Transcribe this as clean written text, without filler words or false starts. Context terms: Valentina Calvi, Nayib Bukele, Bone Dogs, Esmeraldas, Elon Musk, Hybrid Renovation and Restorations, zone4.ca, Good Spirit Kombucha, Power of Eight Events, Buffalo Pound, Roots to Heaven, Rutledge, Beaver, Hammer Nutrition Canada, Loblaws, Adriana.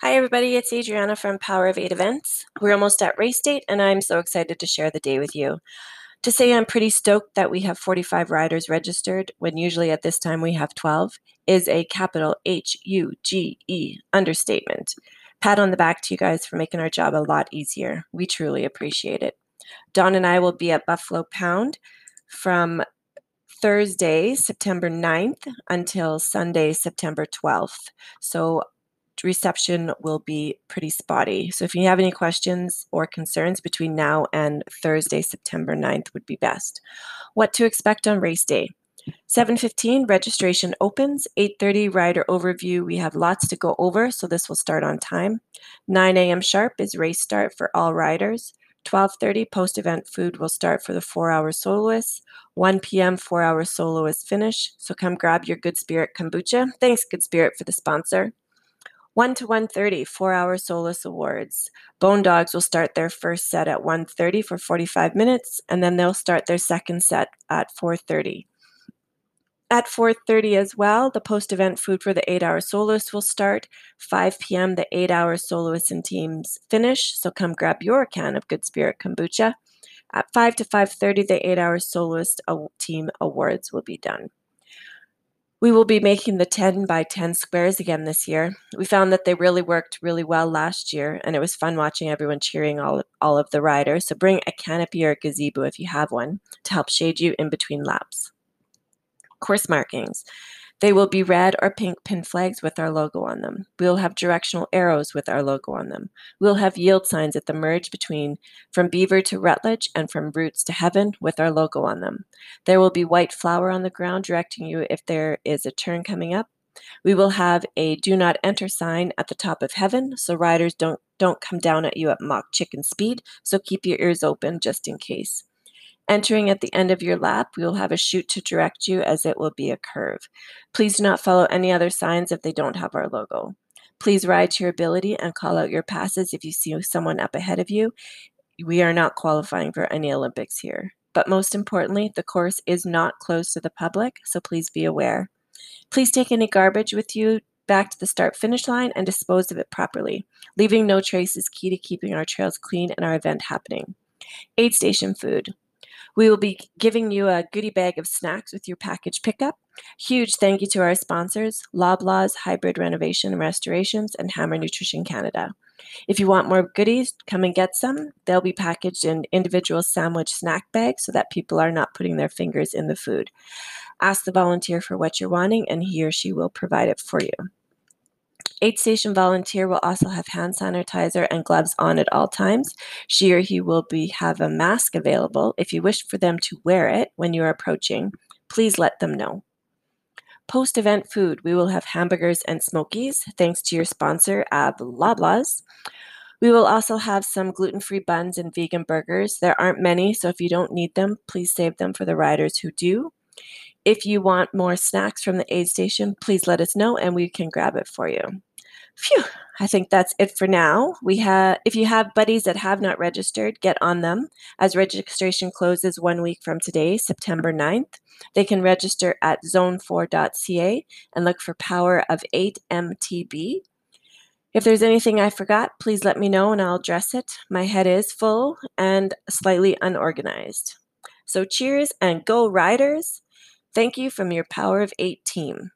Hi everybody, it's Adriana from Power of Eight Events. We're almost at race date and I'm so excited to share the day with you. To say I'm pretty stoked that we have 45 riders registered, when usually at this time we have 12, is a capital H-U-G-E understatement. Pat on the back to you guys for making our job a lot easier. We truly appreciate it. Dawn and I will be at Buffalo Pound from Thursday, September 9th until Sunday, September 12th. So reception will be pretty spotty. So if you have any questions or concerns between now and Thursday, September 9th would be best. What to expect on race day. 7:15 registration opens. 8:30 rider overview. We have lots to go over, so this will start on time. 9 a.m. sharp is race start for all riders. 12:30 post-event food will start for the 4-hour soloists. 1 p.m. 4-hour soloist finish. So come grab your Good Spirit Kombucha. Thanks Good Spirit for the sponsor. 1 to 1:30, 4-hour soloist awards. Bone Dogs will start their first set at 1:30 for 45 minutes, and then they'll start their second set at 4:30. At 4:30 as well, the post-event food for the 8-hour soloists will start. 5 p.m., the 8-hour soloists and teams finish, so come grab your can of Good Spirit Kombucha. At 5 to 5:30, the 8-hour soloist team awards will be done. We will be making the 10 by 10 squares again this year. We found that they really worked really well last year, and it was fun watching everyone cheering all of the riders. So bring a canopy or a gazebo if you have one to help shade you in between laps. Course markings. They will be red or pink pin flags with our logo on them. We'll have directional arrows with our logo on them. We'll have yield signs at the merge between From Beaver to Rutledge and From Roots to Heaven with our logo on them. There will be white flour on the ground directing you if there is a turn coming up. We will have a do not enter sign at the top of Heaven so riders don't come down at you at mock chicken speed, so keep your ears open just in case. Entering at the end of your lap, we will have a chute to direct you as it will be a curve. Please do not follow any other signs if they don't have our logo. Please ride to your ability and call out your passes if you see someone up ahead of you. We are not qualifying for any Olympics here. But most importantly, the course is not closed to the public, so please be aware. Please take any garbage with you back to the start-finish line and dispose of it properly. Leaving no trace is key to keeping our trails clean and our event happening. Aid station food. We will be giving you a goodie bag of snacks with your package pickup. Huge thank you to our sponsors, Loblaws, Hybrid Renovation and Restorations, and Hammer Nutrition Canada. If you want more goodies, come and get some. They'll be packaged in individual sandwich snack bags so that people are not putting their fingers in the food. Ask the volunteer for what you're wanting and he or she will provide it for you. Aid station volunteer will also have hand sanitizer and gloves on at all times. She or he will have a mask available. If you wish for them to wear it when you are approaching, please let them know. Post-event food, we will have hamburgers and smokies, thanks to your sponsor, Loblaws. We will also have some gluten-free buns and vegan burgers. There aren't many, so if you don't need them, please save them for the riders who do. If you want more snacks from the aid station, please let us know and we can grab it for you. Phew, I think that's it for now. If you have buddies that have not registered, get on them. As registration closes 1 week from today, September 9th, they can register at zone4.ca and look for Power of 8 MTB. If there's anything I forgot, please let me know and I'll address it. My head is full and slightly unorganized. So cheers and go riders. Thank you from your Power of 8 team.